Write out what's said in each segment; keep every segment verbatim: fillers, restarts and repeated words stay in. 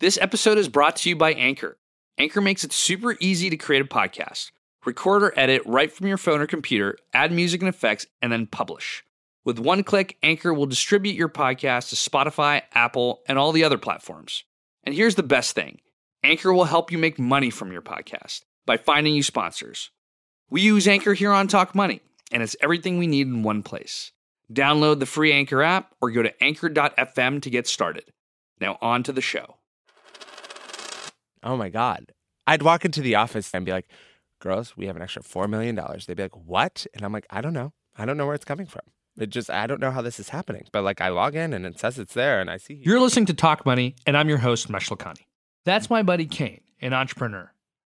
This episode is brought to you by Anchor. Anchor makes it super easy to create a podcast. Record or edit right from your phone or computer, add music and effects, and then publish. With one click, Anchor will distribute your podcast to Spotify, Apple, and all the other platforms. And here's the best thing. Anchor will help you make money from your podcast by finding you sponsors. We use Anchor here on Talk Money, and it's everything we need in one place. Download the free Anchor app or go to anchor dot f m to get started. Now on to the show. Oh my God. I'd walk into the office and be like, girls, we have an extra four million dollars. They'd be like, what? And I'm like, I don't know. I don't know where it's coming from. It just, I don't know how this is happening. But like, I log in and it says it's there and I see. You're listening to Talk Money and I'm your host, Meshlickani. That's my buddy Kane, an entrepreneur.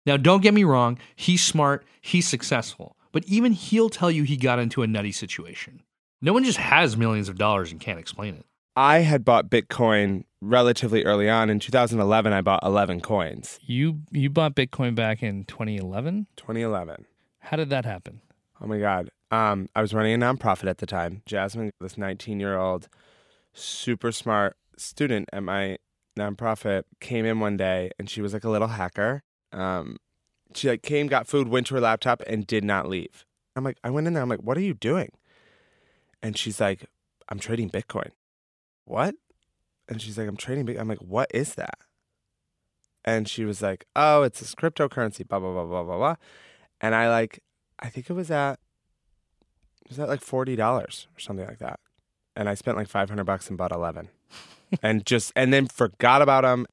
Now, don't get me wrong. He's smart. He's successful. But even he'll tell you he got into a nutty situation. No one just has millions of dollars and can't explain it. I had bought Bitcoin relatively early on. In two thousand eleven, I bought eleven coins. You you bought Bitcoin back in twenty eleven? twenty eleven. How did that happen? Oh, my God. Um, I was running a nonprofit at the time. Jasmine, this nineteen-year-old, super smart student at my nonprofit, came in one day, and she was like a little hacker. Um, she like came, got food, went to her laptop, and did not leave. I'm like, I went in there. I'm like, what are you doing? And she's like, I'm trading Bitcoin. What? And she's like, I'm trading Bitcoin. I'm like, what is that? And she was like, oh, it's this cryptocurrency, blah, blah, blah, blah, blah, blah. And I like, I think it was at, was that like forty dollars or something like that? And I spent like five hundred bucks and bought eleven and just, and then forgot about them.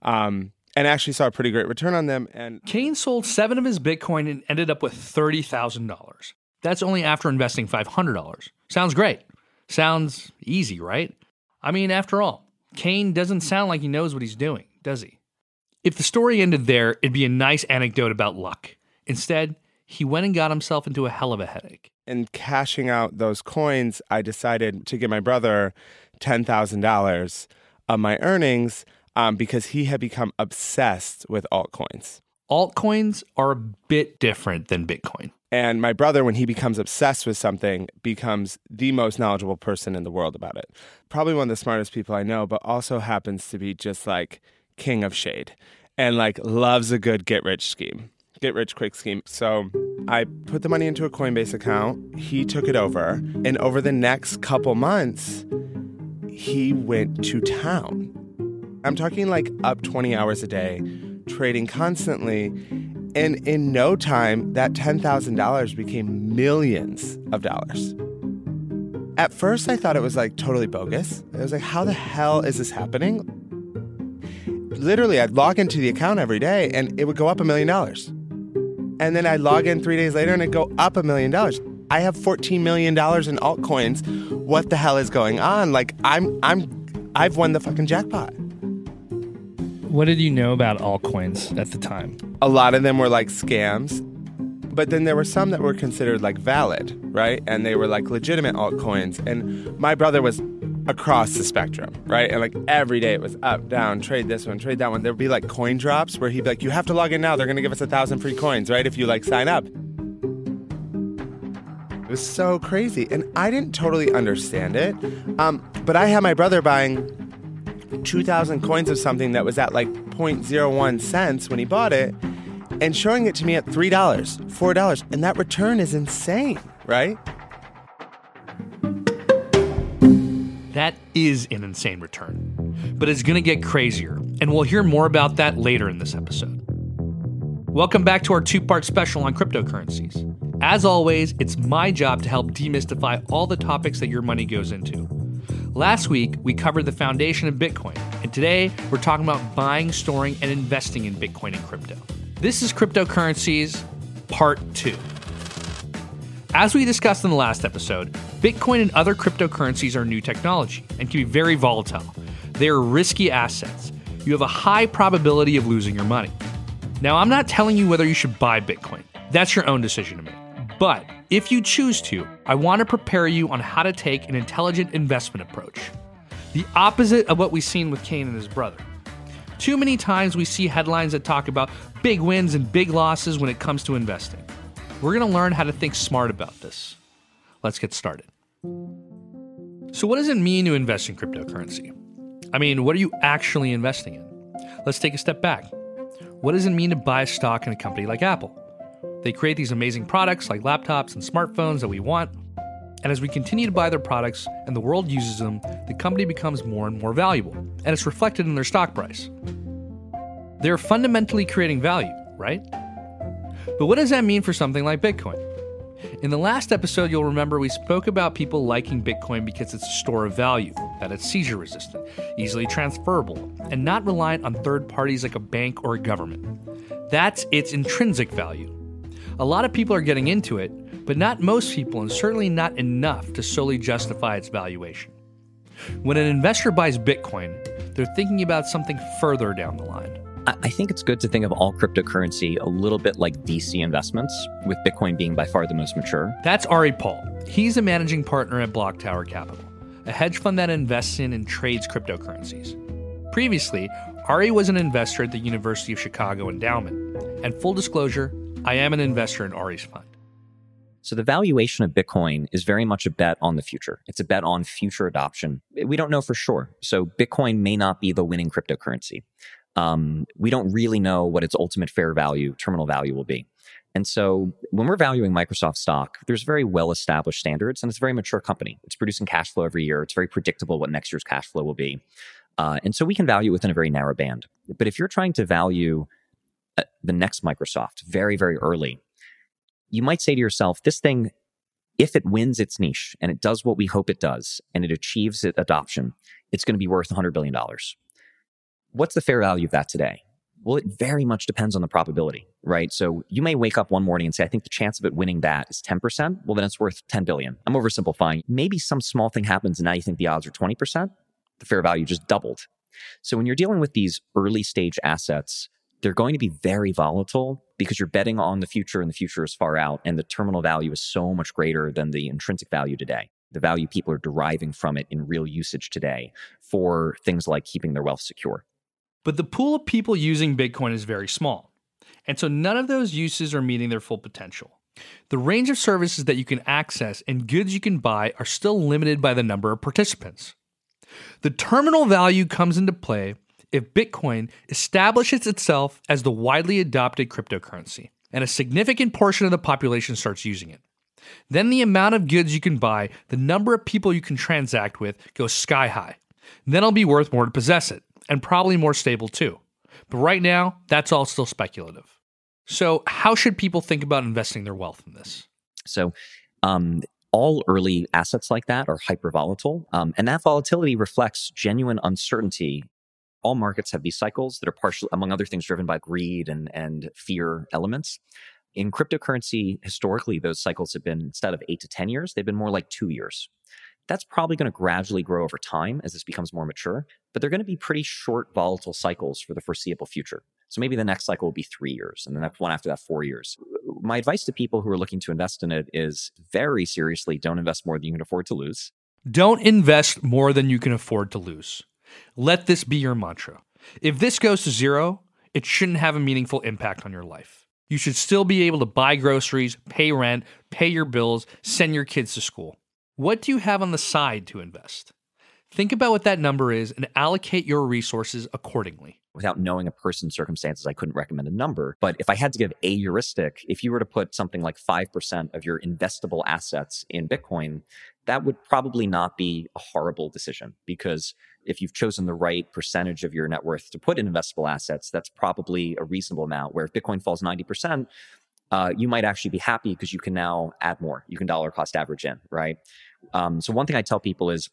Um, and actually saw a pretty great return on them. And Kane sold seven of his Bitcoin and ended up with thirty thousand dollars. That's only after investing five hundred dollars. Sounds great. Sounds easy, right? I mean, after all, Kane doesn't sound like he knows what he's doing, does he? If the story ended there, it'd be a nice anecdote about luck. Instead, he went and got himself into a hell of a headache. And cashing out those coins, I decided to give my brother ten thousand dollars of my earnings um, because he had become obsessed with altcoins. Altcoins are a bit different than Bitcoin. And my brother, when he becomes obsessed with something, becomes the most knowledgeable person in the world about it. Probably one of the smartest people I know, but also happens to be just like king of shade and like loves a good get-rich scheme, get-rich-quick scheme. So I put the money into a Coinbase account. He took it over. And over the next couple months, he went to town. I'm talking like up twenty hours a day, trading constantly. And in no time, that ten thousand dollars became millions of dollars. At first, I thought it was like totally bogus. I was like, how the hell is this happening? Literally, I'd log into the account every day and it would go up a million dollars. And then I'd log in three days later and it'd go up a million dollars. I have fourteen million dollars in altcoins. What the hell is going on? Like, I'm, I'm, I've won the fucking jackpot. What did you know about altcoins at the time? A lot of them were like scams, but then there were some that were considered like valid, right? And they were like legitimate altcoins. And my brother was across the spectrum, right? And like every day it was up, down, trade this one, trade that one. There'd be like coin drops where he'd be like, you have to log in now. They're going to give us a thousand free coins, right? If you like sign up. It was so crazy. And I didn't totally understand it. Um, but I had my brother buying two thousand coins of something that was at like zero point zero one cents when he bought it and showing it to me at three dollars, four dollars. And that return is insane, right? That is an insane return, but it's going to get crazier. And we'll hear more about that later in this episode. Welcome back to our two-part special on cryptocurrencies. As always, it's my job to help demystify all the topics that your money goes into. Last week, we covered the foundation of Bitcoin, and today we're talking about buying, storing, and investing in Bitcoin and crypto. This is Cryptocurrencies Part two. As we discussed in the last episode, Bitcoin and other cryptocurrencies are new technology and can be very volatile. They are risky assets. You have a high probability of losing your money. Now, I'm not telling you whether you should buy Bitcoin. That's your own decision to make. But if you choose to, I want to prepare you on how to take an intelligent investment approach. The opposite of what we've seen with Kane and his brother. Too many times we see headlines that talk about big wins and big losses when it comes to investing. We're going to learn how to think smart about this. Let's get started. So what does it mean to invest in cryptocurrency? I mean, what are you actually investing in? Let's take a step back. What does it mean to buy stock in a company like Apple? They create these amazing products like laptops and smartphones that we want. And as we continue to buy their products and the world uses them, the company becomes more and more valuable, and it's reflected in their stock price. They're fundamentally creating value, right? But what does that mean for something like Bitcoin? In the last episode, you'll remember we spoke about people liking Bitcoin because it's a store of value, that it's seizure resistant, easily transferable, and not reliant on third parties like a bank or a government. That's its intrinsic value. A lot of people are getting into it, but not most people, and certainly not enough to solely justify its valuation. When an investor buys Bitcoin, they're thinking about something further down the line. I think it's good to think of all cryptocurrency a little bit like V C investments, with Bitcoin being by far the most mature. That's Ari Paul. He's a managing partner at Block Tower Capital, a hedge fund that invests in and trades cryptocurrencies. Previously, Ari was an investor at the University of Chicago Endowment. And full disclosure, I am an investor in Ari's fund. So the valuation of Bitcoin is very much a bet on the future. It's a bet on future adoption. We don't know for sure. So Bitcoin may not be the winning cryptocurrency. Um, we don't really know what its ultimate fair value, terminal value will be. And so when we're valuing Microsoft stock, there's very well-established standards, and it's a very mature company. It's producing cash flow every year. It's very predictable what next year's cash flow will be. Uh, and so we can value within a very narrow band. But if you're trying to value uh, the next Microsoft very, very early, you might say to yourself, this thing, if it wins its niche and it does what we hope it does and it achieves its adoption, it's going to be worth one hundred billion dollars. What's the fair value of that today? Well, it very much depends on the probability, right? So you may wake up one morning and say, I think the chance of it winning that is ten percent. Well, then it's worth ten billion dollars. I'm oversimplifying. Maybe some small thing happens and now you think the odds are twenty percent. The fair value just doubled. So when you're dealing with these early stage assets, they're going to be very volatile because you're betting on the future, and the future is far out, and the terminal value is so much greater than the intrinsic value today. The value people are deriving from it in real usage today for things like keeping their wealth secure. But the pool of people using Bitcoin is very small, and so none of those uses are meeting their full potential. The range of services that you can access and goods you can buy are still limited by the number of participants. The terminal value comes into play if Bitcoin establishes itself as the widely adopted cryptocurrency and a significant portion of the population starts using it. Then the amount of goods you can buy, the number of people you can transact with, goes sky high. Then it'll be worth more to possess it, and probably more stable too. But right now, that's all still speculative. So how should people think about investing their wealth in this? So um, all early assets like that are hyper volatile, um, and that volatility reflects genuine uncertainty. All markets have these cycles that are partially, among other things, driven by greed and, and fear elements. In cryptocurrency, historically, those cycles have been, instead of eight to ten years, they've been more like two years. That's probably going to gradually grow over time as this becomes more mature, but they're going to be pretty short, volatile cycles for the foreseeable future. So maybe the next cycle will be three years, and the next one after that, four years. My advice to people who are looking to invest in it is very seriously, don't invest more than you can afford to lose. Don't invest more than you can afford to lose. Let this be your mantra. If this goes to zero, it shouldn't have a meaningful impact on your life. You should still be able to buy groceries, pay rent, pay your bills, send your kids to school. What do you have on the side to invest? Think about what that number is and allocate your resources accordingly. Without knowing a person's circumstances, I couldn't recommend a number. But if I had to give a heuristic, if you were to put something like five percent of your investable assets in Bitcoin, that would probably not be a horrible decision, because if you've chosen the right percentage of your net worth to put in investable assets, that's probably a reasonable amount. Where if Bitcoin falls ninety percent, uh, you might actually be happy because you can now add more. You can dollar cost average in, right? Um, so one thing I tell people is,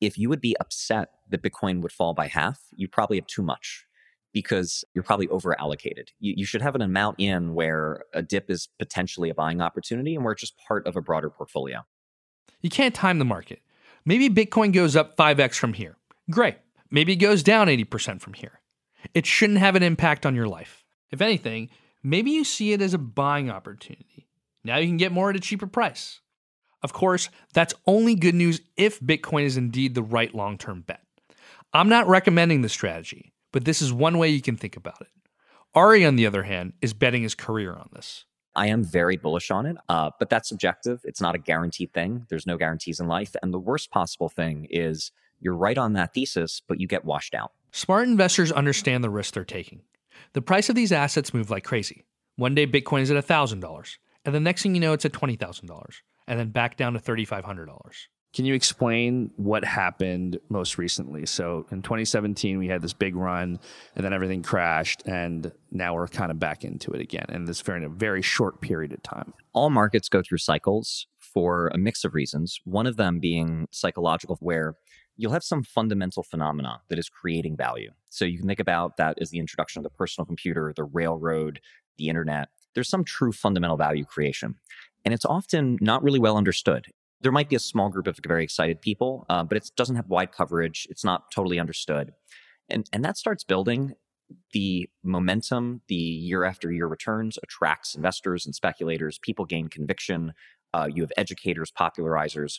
if you would be upset that Bitcoin would fall by half, you probably have too much, because you're probably over allocated. You, you should have an amount in where a dip is potentially a buying opportunity and where it's just part of a broader portfolio. You can't time the market. Maybe Bitcoin goes up five x from here. Great. Maybe it goes down eighty percent from here. It shouldn't have an impact on your life. If anything, maybe you see it as a buying opportunity. Now you can get more at a cheaper price. Of course, that's only good news if Bitcoin is indeed the right long-term bet. I'm not recommending this strategy, but this is one way you can think about it. Ari, on the other hand, is betting his career on this. I am very bullish on it, uh, but that's subjective. It's not a guaranteed thing. There's no guarantees in life. And the worst possible thing is you're right on that thesis, but you get washed out. Smart investors understand the risk they're taking. The price of these assets move like crazy. One day Bitcoin is at one thousand dollars, and the next thing you know it's at twenty thousand dollars, and then back down to three thousand five hundred dollars. Can you explain what happened most recently? So in twenty seventeen, we had this big run, and then everything crashed, and now we're kind of back into it again, and this in a very short period of time. All markets go through cycles for a mix of reasons, one of them being psychological, where you'll have some fundamental phenomena that is creating value. So you can think about that as the introduction of the personal computer, the railroad, the internet. There's some true fundamental value creation, and it's often not really well understood. There might be a small group of very excited people, uh, but it doesn't have wide coverage. It's not totally understood. And, and that starts building. The momentum, the year after year returns attracts investors and speculators. People gain conviction. Uh, you have educators, popularizers.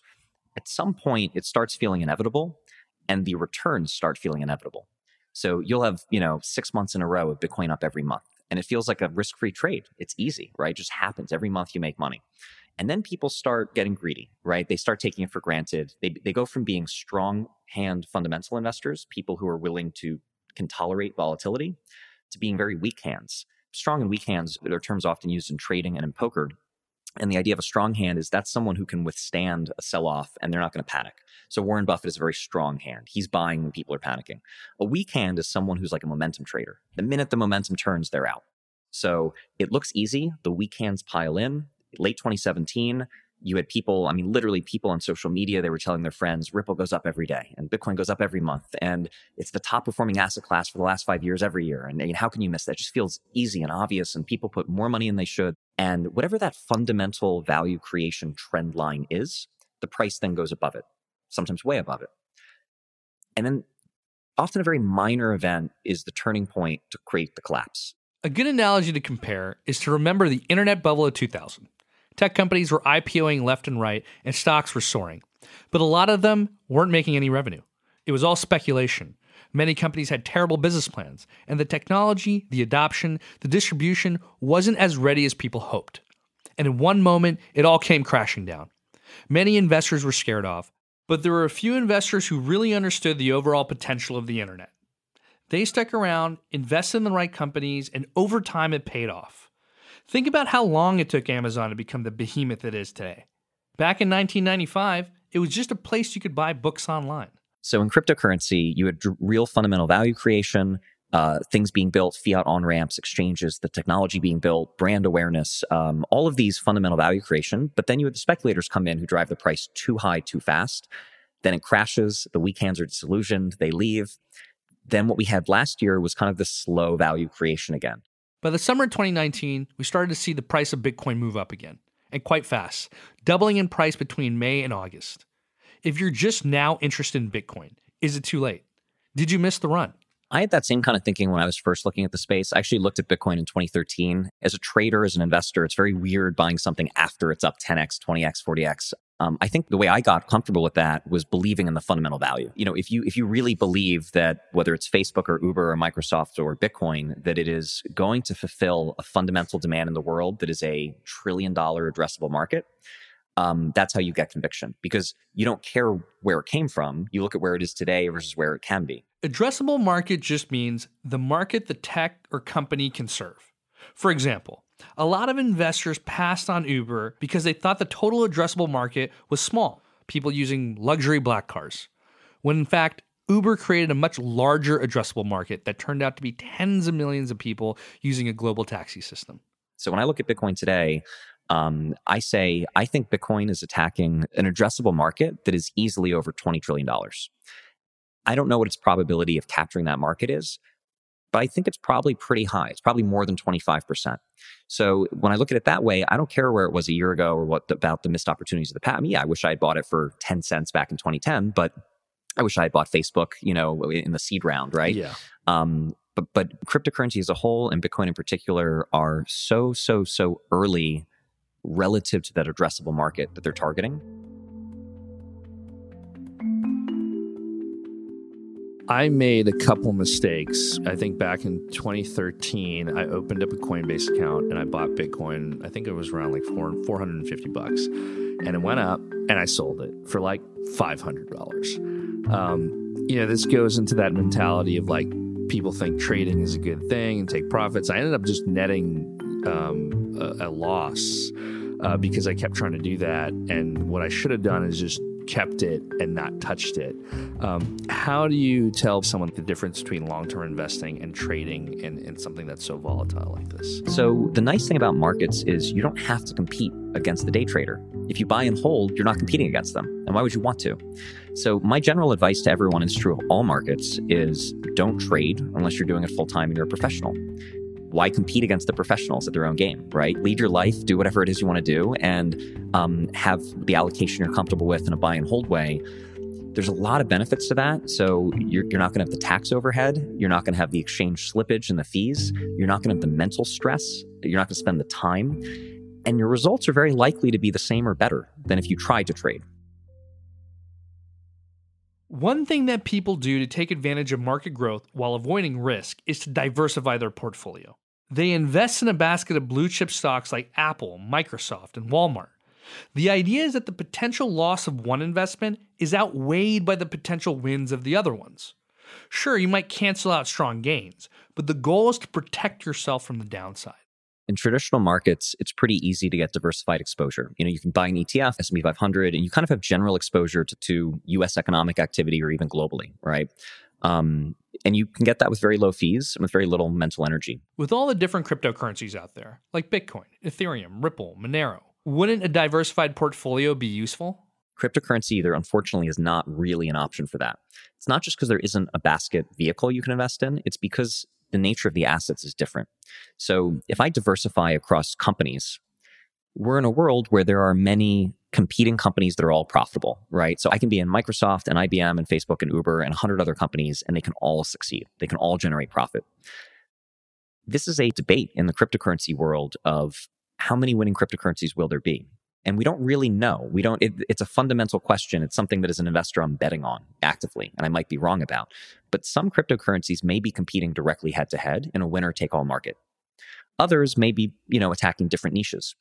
At some point, it starts feeling inevitable, and the returns start feeling inevitable. So you'll have, you know, six months in a row of Bitcoin up every month, and it feels like a risk-free trade. It's easy, right? It just happens. Every month you make money. And then people start getting greedy, right? They start taking it for granted. They, they go from being strong-hand fundamental investors, people who are willing to can tolerate volatility, to being very weak hands. Strong and weak hands are terms often used in trading and in poker. And the idea of a strong hand is that's someone who can withstand a sell-off and they're not going to panic. So Warren Buffett is a very strong hand. He's buying when people are panicking. A weak hand is someone who's like a momentum trader. The minute the momentum turns, they're out. So it looks easy. The weak hands pile in. Late twenty seventeen, you had people, I mean, literally people on social media, they were telling their friends, Ripple goes up every day and Bitcoin goes up every month. And it's the top performing asset class for the last five years every year. And, and how can you miss that? It just feels easy and obvious. And people put more money than they should. And whatever that fundamental value creation trend line is, the price then goes above it, sometimes way above it. And then often a very minor event is the turning point to create the collapse. A good analogy to compare is to remember the internet bubble of two thousand. Tech companies were IPOing left and right, and stocks were soaring. But a lot of them weren't making any revenue. It was all speculation. Many companies had terrible business plans, and the technology, the adoption, the distribution wasn't as ready as people hoped. And in one moment, it all came crashing down. Many investors were scared off, but there were a few investors who really understood the overall potential of the internet. They stuck around, invested in the right companies, and over time it paid off. Think about how long it took Amazon to become the behemoth it is today. Back in nineteen ninety-five, it was just a place you could buy books online. So in cryptocurrency, you had real fundamental value creation, uh, things being built, fiat on-ramps, exchanges, the technology being built, brand awareness, um, all of these fundamental value creation. But then you had the speculators come in who drive the price too high, too fast. Then it crashes. The weak hands are disillusioned. They leave. Then what we had last year was kind of the slow value creation again. By the summer of twenty nineteen, we started to see the price of Bitcoin move up again, and quite fast, doubling in price between May and August. If you're just now interested in Bitcoin, is it too late? Did you miss the run? I had that same kind of thinking when I was first looking at the space. I actually looked at Bitcoin in twenty thirteen. As a trader, as an investor, it's very weird buying something after it's up ten x, twenty x, forty x. Um, I think the way I got comfortable with that was believing in the fundamental value. You know, if you if you really believe that whether it's Facebook or Uber or Microsoft or Bitcoin, that it is going to fulfill a fundamental demand in the world that is a trillion dollar addressable market, um, that's how you get conviction, because you don't care where it came from. You look at where it is today versus where it can be. Addressable market just means the market the tech or company can serve. For example, a lot of investors passed on Uber because they thought the total addressable market was small, people using luxury black cars, when in fact, Uber created a much larger addressable market that turned out to be tens of millions of people using a global taxi system. So when I look at Bitcoin today, um, I say, I think Bitcoin is attacking an addressable market that is easily over twenty trillion dollars. I don't know what its probability of capturing that market is, but I think it's probably pretty high. It's probably more than twenty-five percent. So when I look at it that way, I don't care where it was a year ago or what the, about the missed opportunities of the past. I mean, yeah, I wish I had bought it for ten cents back in twenty ten, but I wish I had bought Facebook, you know, in the seed round, right? Yeah. Um, but, but cryptocurrency as a whole and Bitcoin in particular are so, so, so early relative to that addressable market that they're targeting. I made a couple mistakes. I think back in twenty thirteen, I opened up a Coinbase account and I bought Bitcoin. I think it was around like four hundred fifty bucks. And it went up and I sold it for like five hundred dollars. Um, you know, this goes into that mentality of like, people think trading is a good thing and take profits. I ended up just netting um, a, a loss uh, because I kept trying to do that. And what I should have done is just kept it and not touched it. Um, how do you tell someone the difference between long-term investing and trading and, and something that's so volatile like this? So the nice thing about markets is you don't have to compete against the day trader. If you buy and hold, you're not competing against them. And why would you want to? So my general advice to everyone, and it's true of all markets, is don't trade unless you're doing it full-time and you're a professional. Why compete against the professionals at their own game, right? Lead your life, do whatever it is you want to do, and um, have the allocation you're comfortable with in a buy and hold way. There's a lot of benefits to that. So you're, you're not going to have the tax overhead. You're not going to have the exchange slippage and the fees. You're not going to have the mental stress. You're not going to spend the time. And your results are very likely to be the same or better than if you tried to trade. One thing that people do to take advantage of market growth while avoiding risk is to diversify their portfolio. They invest in a basket of blue chip stocks like Apple, Microsoft, and Walmart. The idea is that the potential loss of one investment is outweighed by the potential wins of the other ones. Sure, you might cancel out strong gains, but the goal is to protect yourself from the downside. In traditional markets, it's pretty easy to get diversified exposure. You know, you can buy an E T F, S and P five hundred, and you kind of have general exposure to, to U S economic activity or even globally, right? Um, and you can get that with very low fees and with very little mental energy. With all the different cryptocurrencies out there, like Bitcoin, Ethereum, Ripple, Monero, wouldn't a diversified portfolio be useful? Cryptocurrency either, unfortunately, is not really an option for that. It's not just because there isn't a basket vehicle you can invest in. It's because the nature of the assets is different. So if I diversify across companies, we're in a world where there are many competing companies that are all profitable, right? So I can be in Microsoft and I B M and Facebook and Uber and one hundred other companies, and they can all succeed. They can all generate profit. This is a debate in the cryptocurrency world of how many winning cryptocurrencies will there be? And we don't really know. We don't. It, it's a fundamental question. It's something that as an investor I'm betting on actively, and I might be wrong about. But some cryptocurrencies may be competing directly head-to-head in a winner-take-all market. Others may be, you know, attacking different niches.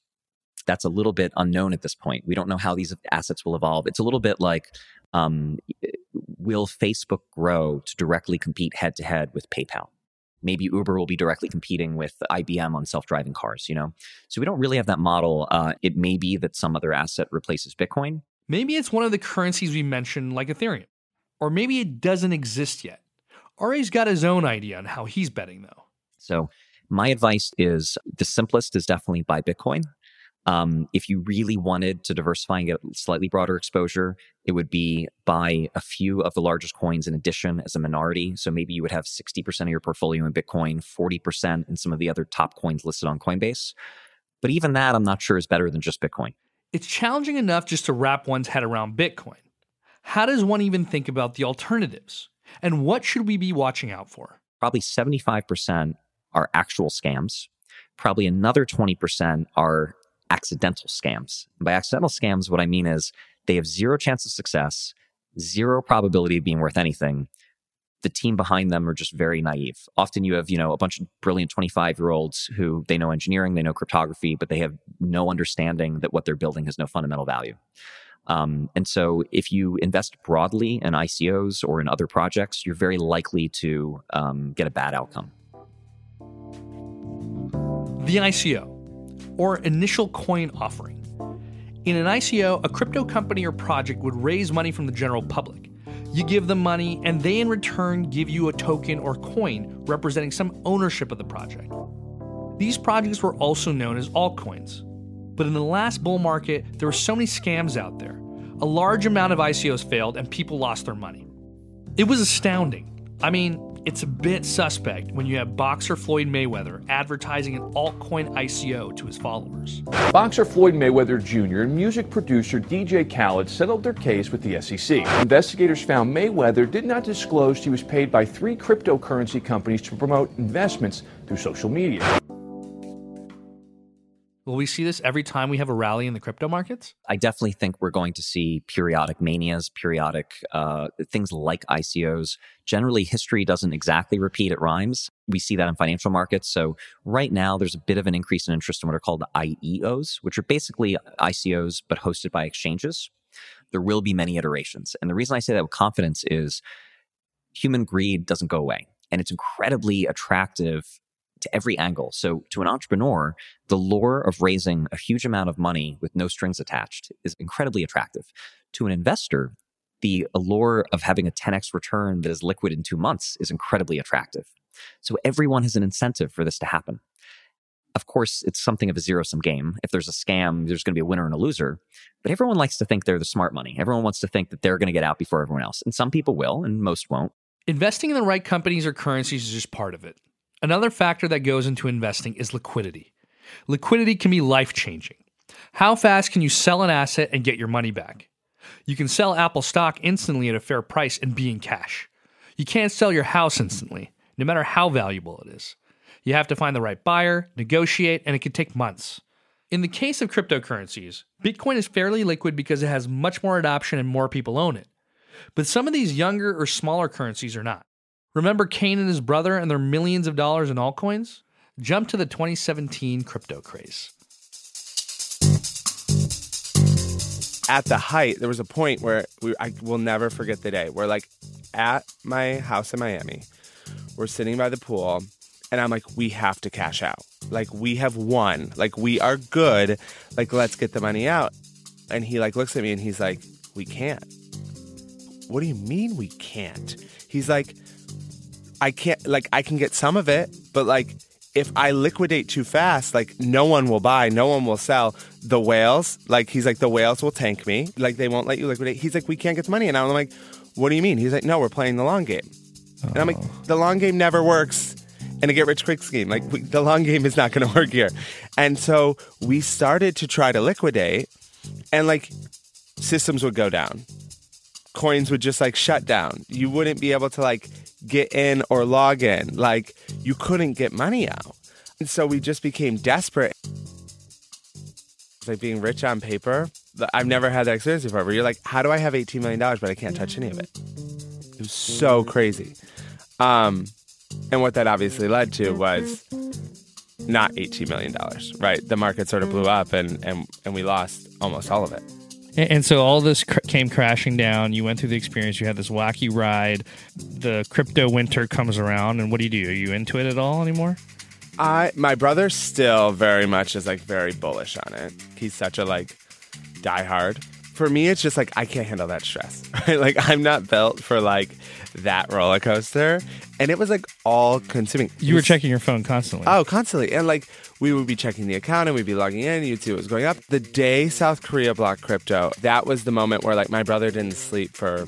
That's a little bit unknown at this point. We don't know how these assets will evolve. It's a little bit like, um, will Facebook grow to directly compete head-to-head with PayPal? Maybe Uber will be directly competing with I B M on self-driving cars, you know? So we don't really have that model. Uh, it may be that some other asset replaces Bitcoin. Maybe it's one of the currencies we mentioned, like Ethereum. Or maybe it doesn't exist yet. Ari's got his own idea on how he's betting, though. So my advice is, the simplest is definitely buy Bitcoin. Um, if you really wanted to diversify and get slightly broader exposure, it would be buy a few of the largest coins in addition as a minority. So maybe you would have sixty percent of your portfolio in Bitcoin, forty percent in some of the other top coins listed on Coinbase. But even that, I'm not sure is better than just Bitcoin. It's challenging enough just to wrap one's head around Bitcoin. How does one even think about the alternatives? And what should we be watching out for? Probably seventy-five percent are actual scams. Probably another twenty percent are accidental scams. And by accidental scams, what I mean is they have zero chance of success, zero probability of being worth anything. The team behind them are just very naive. Often you have, you know, a bunch of brilliant twenty-five-year-olds who they know engineering, they know cryptography, but they have no understanding that what they're building has no fundamental value. Um, and so if you invest broadly in I C Os or in other projects, you're very likely to um, get a bad outcome. The I C O, or initial coin offering. In an I C O, a crypto company or project would raise money from the general public. You give them money, and they in return give you a token or coin representing some ownership of the project. These projects were also known as altcoins. But in the last bull market, there were so many scams out there. A large amount of I C Os failed, and people lost their money. It was astounding. I mean, it's a bit suspect when you have boxer Floyd Mayweather advertising an altcoin I C O to his followers. Boxer Floyd Mayweather Junior and music producer D J Khaled settled their case with the S E C. Investigators found Mayweather did not disclose he was paid by three cryptocurrency companies to promote investments through social media. Will we see this every time we have a rally in the crypto markets? I definitely think we're going to see periodic manias, periodic uh, things like I C Os. Generally, history doesn't exactly repeat, it rhymes. We see that in financial markets. So right now, there's a bit of an increase in interest in what are called I E Os, which are basically I C Os, but hosted by exchanges. There will be many iterations. And the reason I say that with confidence is human greed doesn't go away. And it's incredibly attractive to every angle. So to an entrepreneur, the lure of raising a huge amount of money with no strings attached is incredibly attractive. To an investor, the allure of having a ten x return that is liquid in two months is incredibly attractive. So everyone has an incentive for this to happen. Of course, it's something of a zero-sum game. If there's a scam, there's going to be a winner and a loser. But everyone likes to think they're the smart money. Everyone wants to think that they're going to get out before everyone else. And some people will, and most won't. Investing in the right companies or currencies is just part of it. Another factor that goes into investing is liquidity. Liquidity can be life-changing. How fast can you sell an asset and get your money back? You can sell Apple stock instantly at a fair price and be in cash. You can't sell your house instantly, no matter how valuable it is. You have to find the right buyer, negotiate, and it could take months. In the case of cryptocurrencies, Bitcoin is fairly liquid because it has much more adoption and more people own it. But some of these younger or smaller currencies are not. Remember Kane and his brother and their millions of dollars in altcoins? Jump to the twenty seventeen crypto craze. At the height, there was a point where we, I will never forget the day. We're like at my house in Miami. We're sitting by the pool. And I'm like, we have to cash out. Like, we have won. Like, we are good. Like, let's get the money out. And he, like, looks at me and he's like, we can't. What do you mean we can't? He's like, I can't, like, I can get some of it. But, like, if I liquidate too fast, like, no one will buy. No one will sell. The whales, like, he's like, the whales will tank me. Like, they won't let you liquidate. He's like, we can't get the money. And I'm like, what do you mean? He's like, no, we're playing the long game. Oh. And I'm like, the long game never works. And a get-rich-quick scheme. Like, we, the long game is not going to work here. And so we started to try to liquidate, and, like, systems would go down. Coins would just, like, shut down. You wouldn't be able to, like, get in or log in. Like, you couldn't get money out. And so we just became desperate. It's like being rich on paper. I've never had that experience before, where you're like, how do I have eighteen million dollars, but I can't touch any of it? It was so crazy. Um... And what that obviously led to was not eighteen million dollars, right? The market sort of blew up and, and, and we lost almost all of it. And, and so all this cr- came crashing down. You went through the experience. You had this wacky ride. The crypto winter comes around. And what do you do? Are you into it at all anymore? I My brother still very much is like very bullish on it. He's such a like diehard. For me, it's just like, I can't handle that stress. Right? Like, I'm not built for like that roller coaster. And it was like all consuming. You were checking your phone constantly. Oh, constantly. And like, we would be checking the account and we'd be logging in and you'd see what was going up. The day South Korea blocked crypto, that was the moment where like my brother didn't sleep for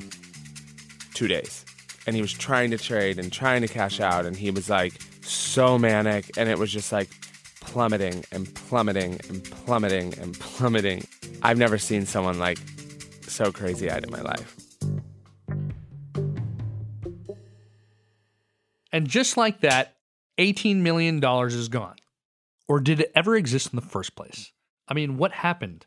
two days. And he was trying to trade and trying to cash out. And he was like so manic. And it was just like plummeting and plummeting and plummeting and plummeting. I've never seen someone like so crazy-eyed in my life. And just like that, eighteen million dollars is gone. Or did it ever exist in the first place? I mean, what happened?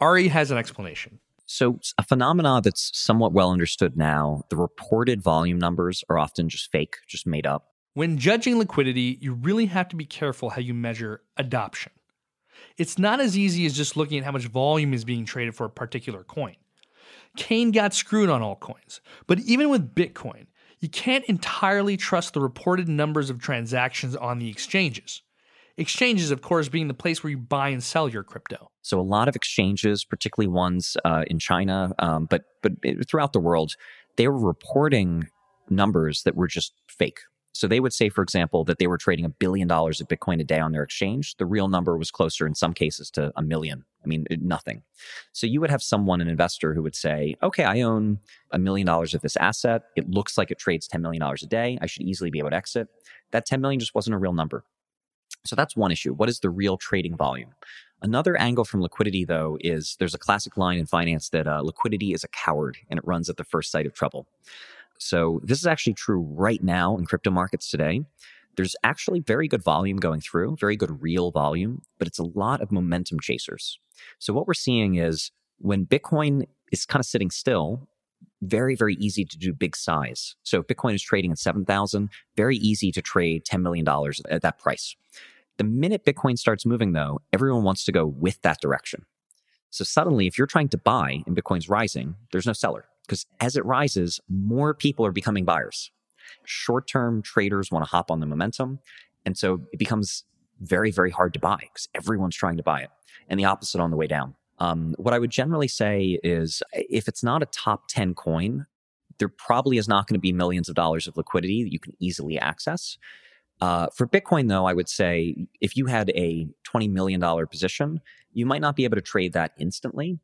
Ari has an explanation. So a phenomenon that's somewhat well understood now, the reported volume numbers are often just fake, just made up. When judging liquidity, you really have to be careful how you measure adoption. It's not as easy as just looking at how much volume is being traded for a particular coin. Kane got screwed on altcoins, but even with Bitcoin, you can't entirely trust the reported numbers of transactions on the exchanges. Exchanges, of course, being the place where you buy and sell your crypto. So a lot of exchanges, particularly ones uh, in China, um, but but throughout the world, they were reporting numbers that were just fake. So they would say, for example, that they were trading a billion dollars of Bitcoin a day on their exchange. The real number was closer in some cases to a million. I mean, nothing. So you would have someone, an investor, who would say, okay, I own a million dollars of this asset. It looks like it trades ten million dollars a day. I should easily be able to exit. That ten million just wasn't a real number. So that's one issue. What is the real trading volume? Another angle from liquidity, though, is there's a classic line in finance that uh, liquidity is a coward and it runs at the first sight of trouble. So this is actually true right now in crypto markets today. There's actually very good volume going through, very good real volume, but it's a lot of momentum chasers. So what we're seeing is when Bitcoin is kind of sitting still, very, very easy to do big size. So if Bitcoin is trading at seven thousand, very easy to trade ten million dollars at that price. The minute Bitcoin starts moving, though, everyone wants to go with that direction. So suddenly, if you're trying to buy and Bitcoin's rising, there's no seller. because as it rises, more people are becoming buyers. Short-term traders want to hop on the momentum. And so it becomes very, very hard to buy because everyone's trying to buy it. And the opposite on the way down. Um, what I would generally say is if it's not a top ten coin, there probably is not going to be millions of dollars of liquidity that you can easily access. Uh, for Bitcoin, though, I would say if you had a twenty million dollars position, you might not be able to trade that instantly,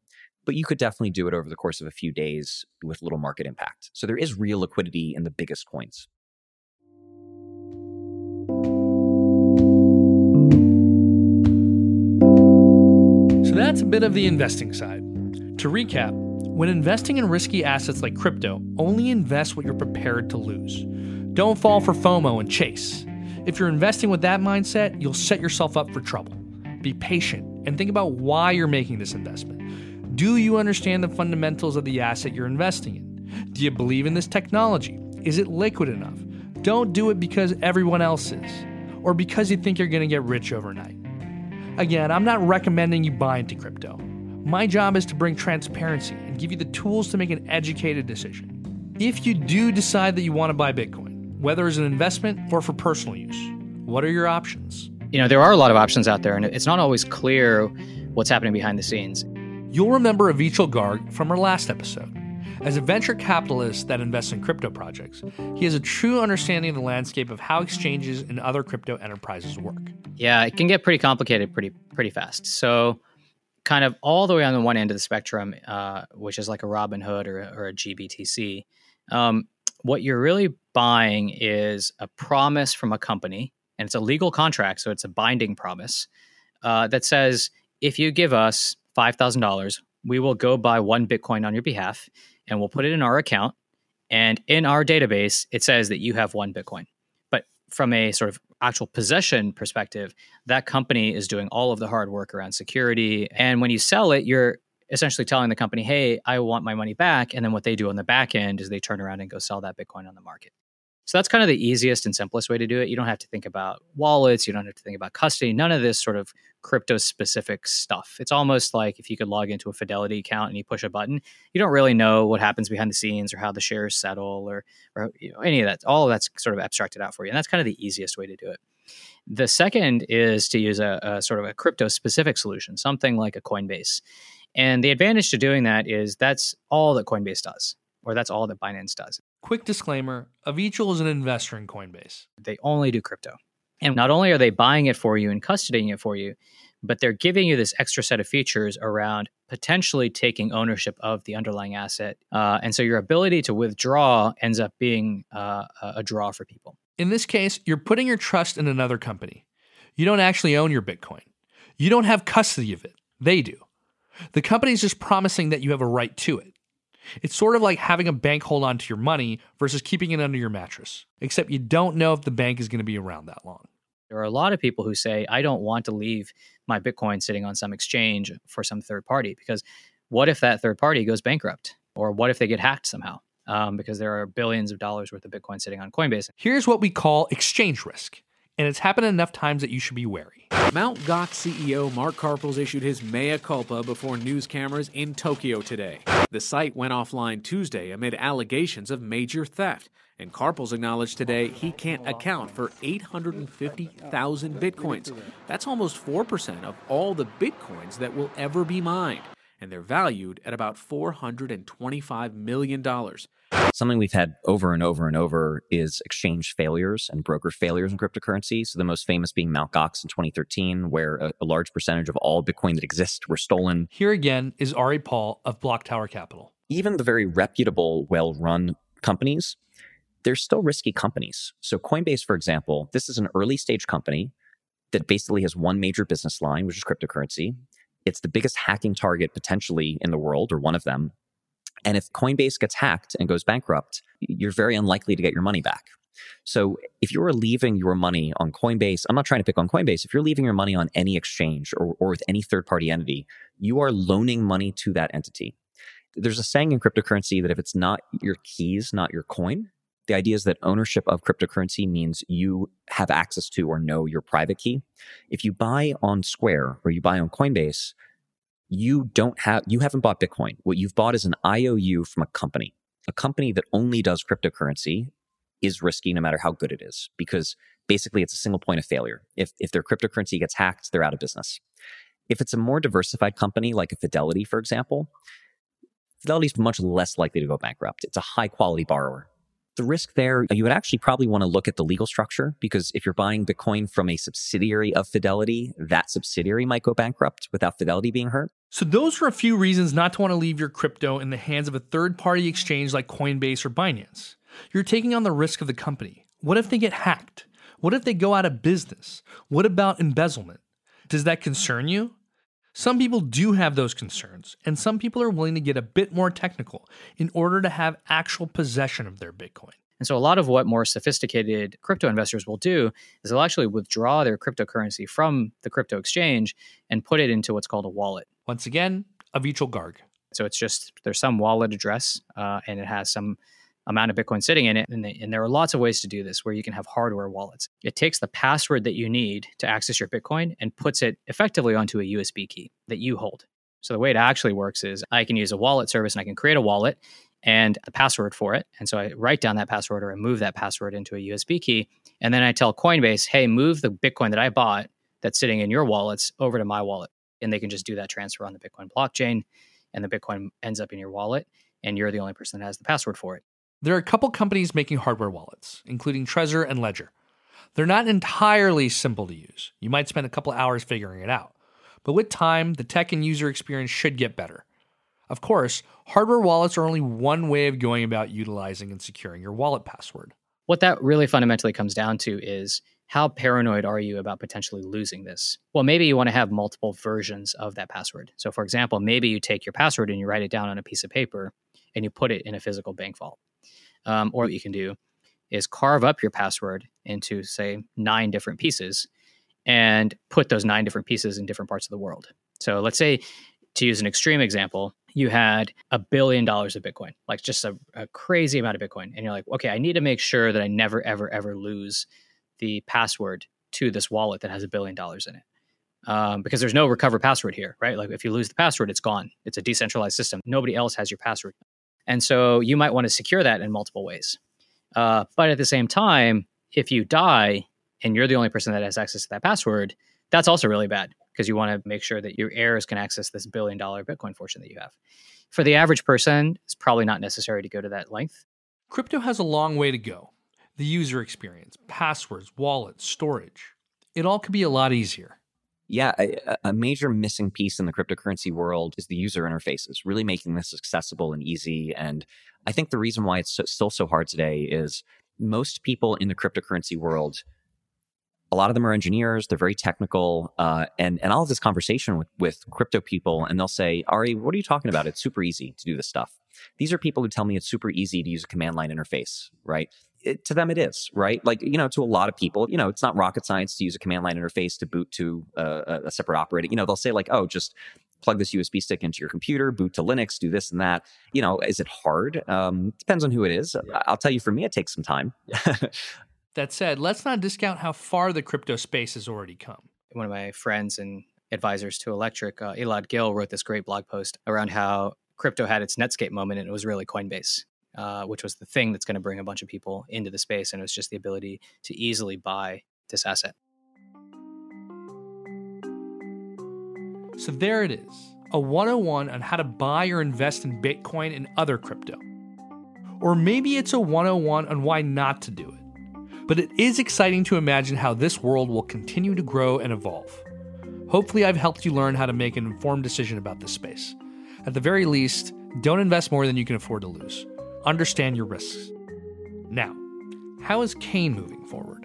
but you could definitely do it over the course of a few days with little market impact. So there is real liquidity in the biggest coins. So that's a bit of the investing side. To recap, when investing in risky assets like crypto, only invest what you're prepared to lose. Don't fall for FOMO and chase. If you're investing with that mindset, you'll set yourself up for trouble. Be patient and think about why you're making this investment. Do you understand the fundamentals of the asset you're investing in? Do you believe in this technology? Is it liquid enough? Don't do it because everyone else is, or because you think you're going to get rich overnight. Again, I'm not recommending you buy into crypto. My job is to bring transparency and give you the tools to make an educated decision. If you do decide that you want to buy Bitcoin, whether as an investment or for personal use, what are your options? You know, there are a lot of options out there, and it's not always clear what's happening behind the scenes. You'll remember Avichal Garg from our last episode. As a venture capitalist that invests in crypto projects, he has a true understanding of the landscape of how exchanges and other crypto enterprises work. Yeah, it can get pretty complicated pretty pretty fast. So kind of all the way on the one end of the spectrum, uh, which is like a Robinhood or, or a G B T C, um, what you're really buying is a promise from a company, and it's a legal contract, so it's a binding promise uh, that says, if you give us five thousand dollars, we will go buy one Bitcoin on your behalf, and we'll put it in our account, and in our database, it says that you have one Bitcoin. But from a sort of actual possession perspective, that company is doing all of the hard work around security, and when you sell it, you're essentially telling the company, hey, I want my money back. And then what they do on the back end is they turn around and go sell that Bitcoin on the market. So that's kind of the easiest and simplest way to do it. You don't have to think about wallets. You don't have to think about custody. None of this sort of crypto-specific stuff. It's almost like if you could log into a Fidelity account and you push a button, you don't really know what happens behind the scenes or how the shares settle or, or you know, any of that. All of that's sort of abstracted out for you. And that's kind of the easiest way to do it. The second is to use a, a sort of a crypto-specific solution, something like a Coinbase. And the advantage to doing that is that's all that Coinbase does, or that's all that Binance does. Quick disclaimer, Avichal is an investor in Coinbase. They only do crypto. And not only are they buying it for you and custodying it for you, but they're giving you this extra set of features around potentially taking ownership of the underlying asset. Uh, and so your ability to withdraw ends up being uh, a draw for people. In this case, you're putting your trust in another company. You don't actually own your Bitcoin. You don't have custody of it. They do. The company's just promising that you have a right to it. It's sort of like having a bank hold on to your money versus keeping it under your mattress, except you don't know if the bank is going to be around that long. There are a lot of people who say, I don't want to leave my Bitcoin sitting on some exchange for some third party, because what if that third party goes bankrupt? Or what if they get hacked somehow? Um, because there are billions of dollars worth of Bitcoin sitting on Coinbase. Here's what we call exchange risk. And it's happened enough times that you should be wary. Mount. Gox C E O Mark Karpelès issued his mea culpa before news cameras in Tokyo today. The site went offline Tuesday amid allegations of major theft, and Karpelès acknowledged today he can't account for eight hundred fifty thousand bitcoins. That's almost four percent of all the bitcoins that will ever be mined, and they're valued at about four hundred twenty-five million dollars. Something we've had over and over and over is exchange failures and broker failures in cryptocurrency. So the most famous being Mount. Gox in twenty thirteen, where a, a large percentage of all Bitcoin that exists were stolen. Here again is Ari Paul of Block Tower Capital. Even the very reputable, well-run companies, they're still risky companies. So Coinbase, for example, this is an early-stage company that basically has one major business line, which is cryptocurrency. It's the biggest hacking target potentially in the world, or one of them. And if Coinbase gets hacked and goes bankrupt, you're very unlikely to get your money back. So if you're leaving your money on Coinbase, I'm not trying to pick on Coinbase, if you're leaving your money on any exchange or, or with any third-party entity, you are loaning money to that entity. There's a saying in cryptocurrency that if it's not your keys, not your coin, the idea is that ownership of cryptocurrency means you have access to or know your private key. If you buy on Square or you buy on Coinbase, you don't have, you haven't bought Bitcoin. What you've bought is an I O U from a company. A company that only does cryptocurrency is risky no matter how good it is, because basically it's a single point of failure. If if their cryptocurrency gets hacked, they're out of business. If it's a more diversified company like a Fidelity, for example, Fidelity is much less likely to go bankrupt. It's a high quality borrower. The risk there, you would actually probably want to look at the legal structure, because if you're buying Bitcoin from a subsidiary of Fidelity, that subsidiary might go bankrupt without Fidelity being hurt. So those are a few reasons not to want to leave your crypto in the hands of a third-party exchange like Coinbase or Binance. You're taking on the risk of the company. What if they get hacked? What if they go out of business? What about embezzlement? Does that concern you? Some people do have those concerns, and some people are willing to get a bit more technical in order to have actual possession of their Bitcoin. And so a lot of what more sophisticated crypto investors will do is they'll actually withdraw their cryptocurrency from the crypto exchange and put it into what's called a wallet. Once again, Avichal Garg. So it's just, there's some wallet address uh, and it has some amount of Bitcoin sitting in it. And, they, and there are lots of ways to do this where you can have hardware wallets. It takes the password that you need to access your Bitcoin and puts it effectively onto a U S B key that you hold. So the way it actually works is I can use a wallet service and I can create a wallet and the password for it. And so I write down that password or I move that password into a U S B key. And then I tell Coinbase, hey, move the Bitcoin that I bought that's sitting in your wallets over to my wallet. And they can just do that transfer on the Bitcoin blockchain and the Bitcoin ends up in your wallet and you're the only person that has the password for it. There are a couple companies making hardware wallets, including Trezor and Ledger. They're not entirely simple to use. You might spend a couple hours figuring it out. But with time, the tech and user experience should get better. Of course, hardware wallets are only one way of going about utilizing and securing your wallet password. What that really fundamentally comes down to is, how paranoid are you about potentially losing this? Well, maybe you want to have multiple versions of that password. So for example, maybe you take your password and you write it down on a piece of paper and you put it in a physical bank vault. Um, or what you can do is carve up your password into, say, nine different pieces and put those nine different pieces in different parts of the world. So let's say, to use an extreme example, you had a billion dollars of Bitcoin, like just a, a crazy amount of Bitcoin. And you're like, okay, I need to make sure that I never, ever, ever lose the password to this wallet that has a billion dollars in it. Um, because there's no recover password here, right? Like if you lose the password, it's gone. It's a decentralized system. Nobody else has your password. And so you might want to secure that in multiple ways. Uh, but at the same time, if you die and you're the only person that has access to that password, that's also really bad because you want to make sure that your heirs can access this billion dollar Bitcoin fortune that you have. For the average person, it's probably not necessary to go to that length. Crypto has a long way to go. The user experience, passwords, wallets, storage. It all could be a lot easier. Yeah, a, a major missing piece in the cryptocurrency world is the user interfaces, really making this accessible and easy. And I think the reason why it's so, still so hard today is most people in the cryptocurrency world, a lot of them are engineers, they're very technical. Uh, and, and I'll have this conversation with, with crypto people and they'll say, Ari, what are you talking about? It's super easy to do this stuff. These are people who tell me it's super easy to use a command line interface, right? It, to them, it is, right? Like, you know, to a lot of people, you know, it's not rocket science to use a command line interface to boot to uh, a separate operating. You know, they'll say like, oh, just plug this U S B stick into your computer, boot to Linux, do this and that. You know, is it hard? Um, depends on who it is. I'll tell you, for me, it takes some time. That said, let's not discount how far the crypto space has already come. One of my friends and advisors to Electric, uh, Elad Gil, wrote this great blog post around how crypto had its Netscape moment and it was really Coinbase. Uh, which was the thing that's going to bring a bunch of people into the space. And it was just the ability to easily buy this asset. So there it is, a one oh one on how to buy or invest in Bitcoin and other crypto. Or maybe it's a one oh one on why not to do it. But it is exciting to imagine how this world will continue to grow and evolve. Hopefully I've helped you learn how to make an informed decision about this space. At the very least, don't invest more than you can afford to lose. Understand your risks. Now, how is Kane moving forward?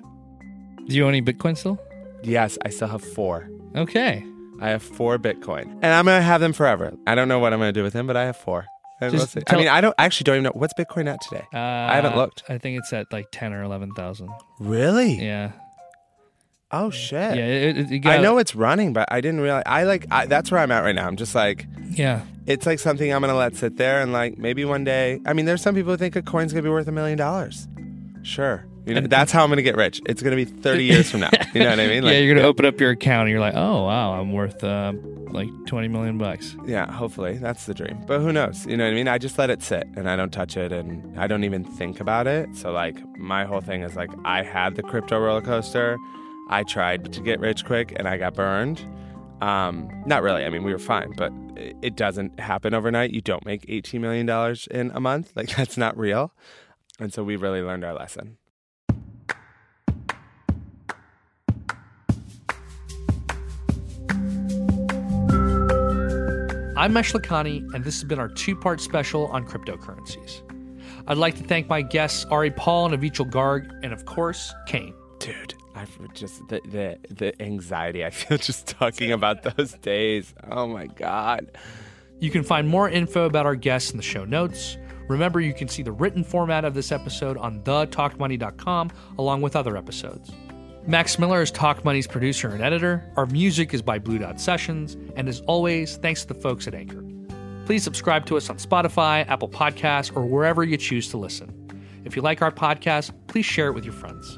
Do you own any Bitcoin still? Yes, I still have four. Okay. I have four Bitcoin. And I'm going to have them forever. I don't know what I'm going to do with them, but I have four. And we'll see. I mean, I don't I actually don't even know. What's Bitcoin at today? Uh, I haven't looked. I think it's at like ten or eleven thousand. Really? Yeah. Oh, shit. Yeah, it, it, it got, I know it's running, but I didn't realize. I like, I, that's where I'm at right now. I'm just like, yeah, it's like something I'm going to let sit there and like maybe one day. I mean, there's some people who think a coin's going to be worth a million dollars. Sure. You know, that's how I'm going to get rich. It's going to be thirty years from now. You know what I mean? Like, yeah, you're going to open up your account and you're like, oh, wow, I'm worth uh, like twenty million bucks. Yeah, hopefully. That's the dream. But who knows? You know what I mean? I just let it sit and I don't touch it and I don't even think about it. So like my whole thing is like I had the crypto roller coaster. I tried to get rich quick and I got burned. Um, not really. I mean, we were fine, but it doesn't happen overnight. You don't make eighteen million dollars in a month. Like that's not real. And so we really learned our lesson. I'm Meshlickani, and this has been our two-part special on cryptocurrencies. I'd like to thank my guests, Ari Paul and Avichal Garg, and of course, Kane. Dude, I just the, the the anxiety I feel just talking about those days. Oh my God. You can find more info about our guests in the show notes. Remember, you can see the written format of this episode on the talk money dot com, along with other episodes. Max Miller is Talk Money's producer and editor. Our music is by Blue Dot Sessions. And as always, thanks to the folks at Anchor. Please subscribe to us on Spotify, Apple Podcasts, or wherever you choose to listen. If you like our podcast, please share it with your friends.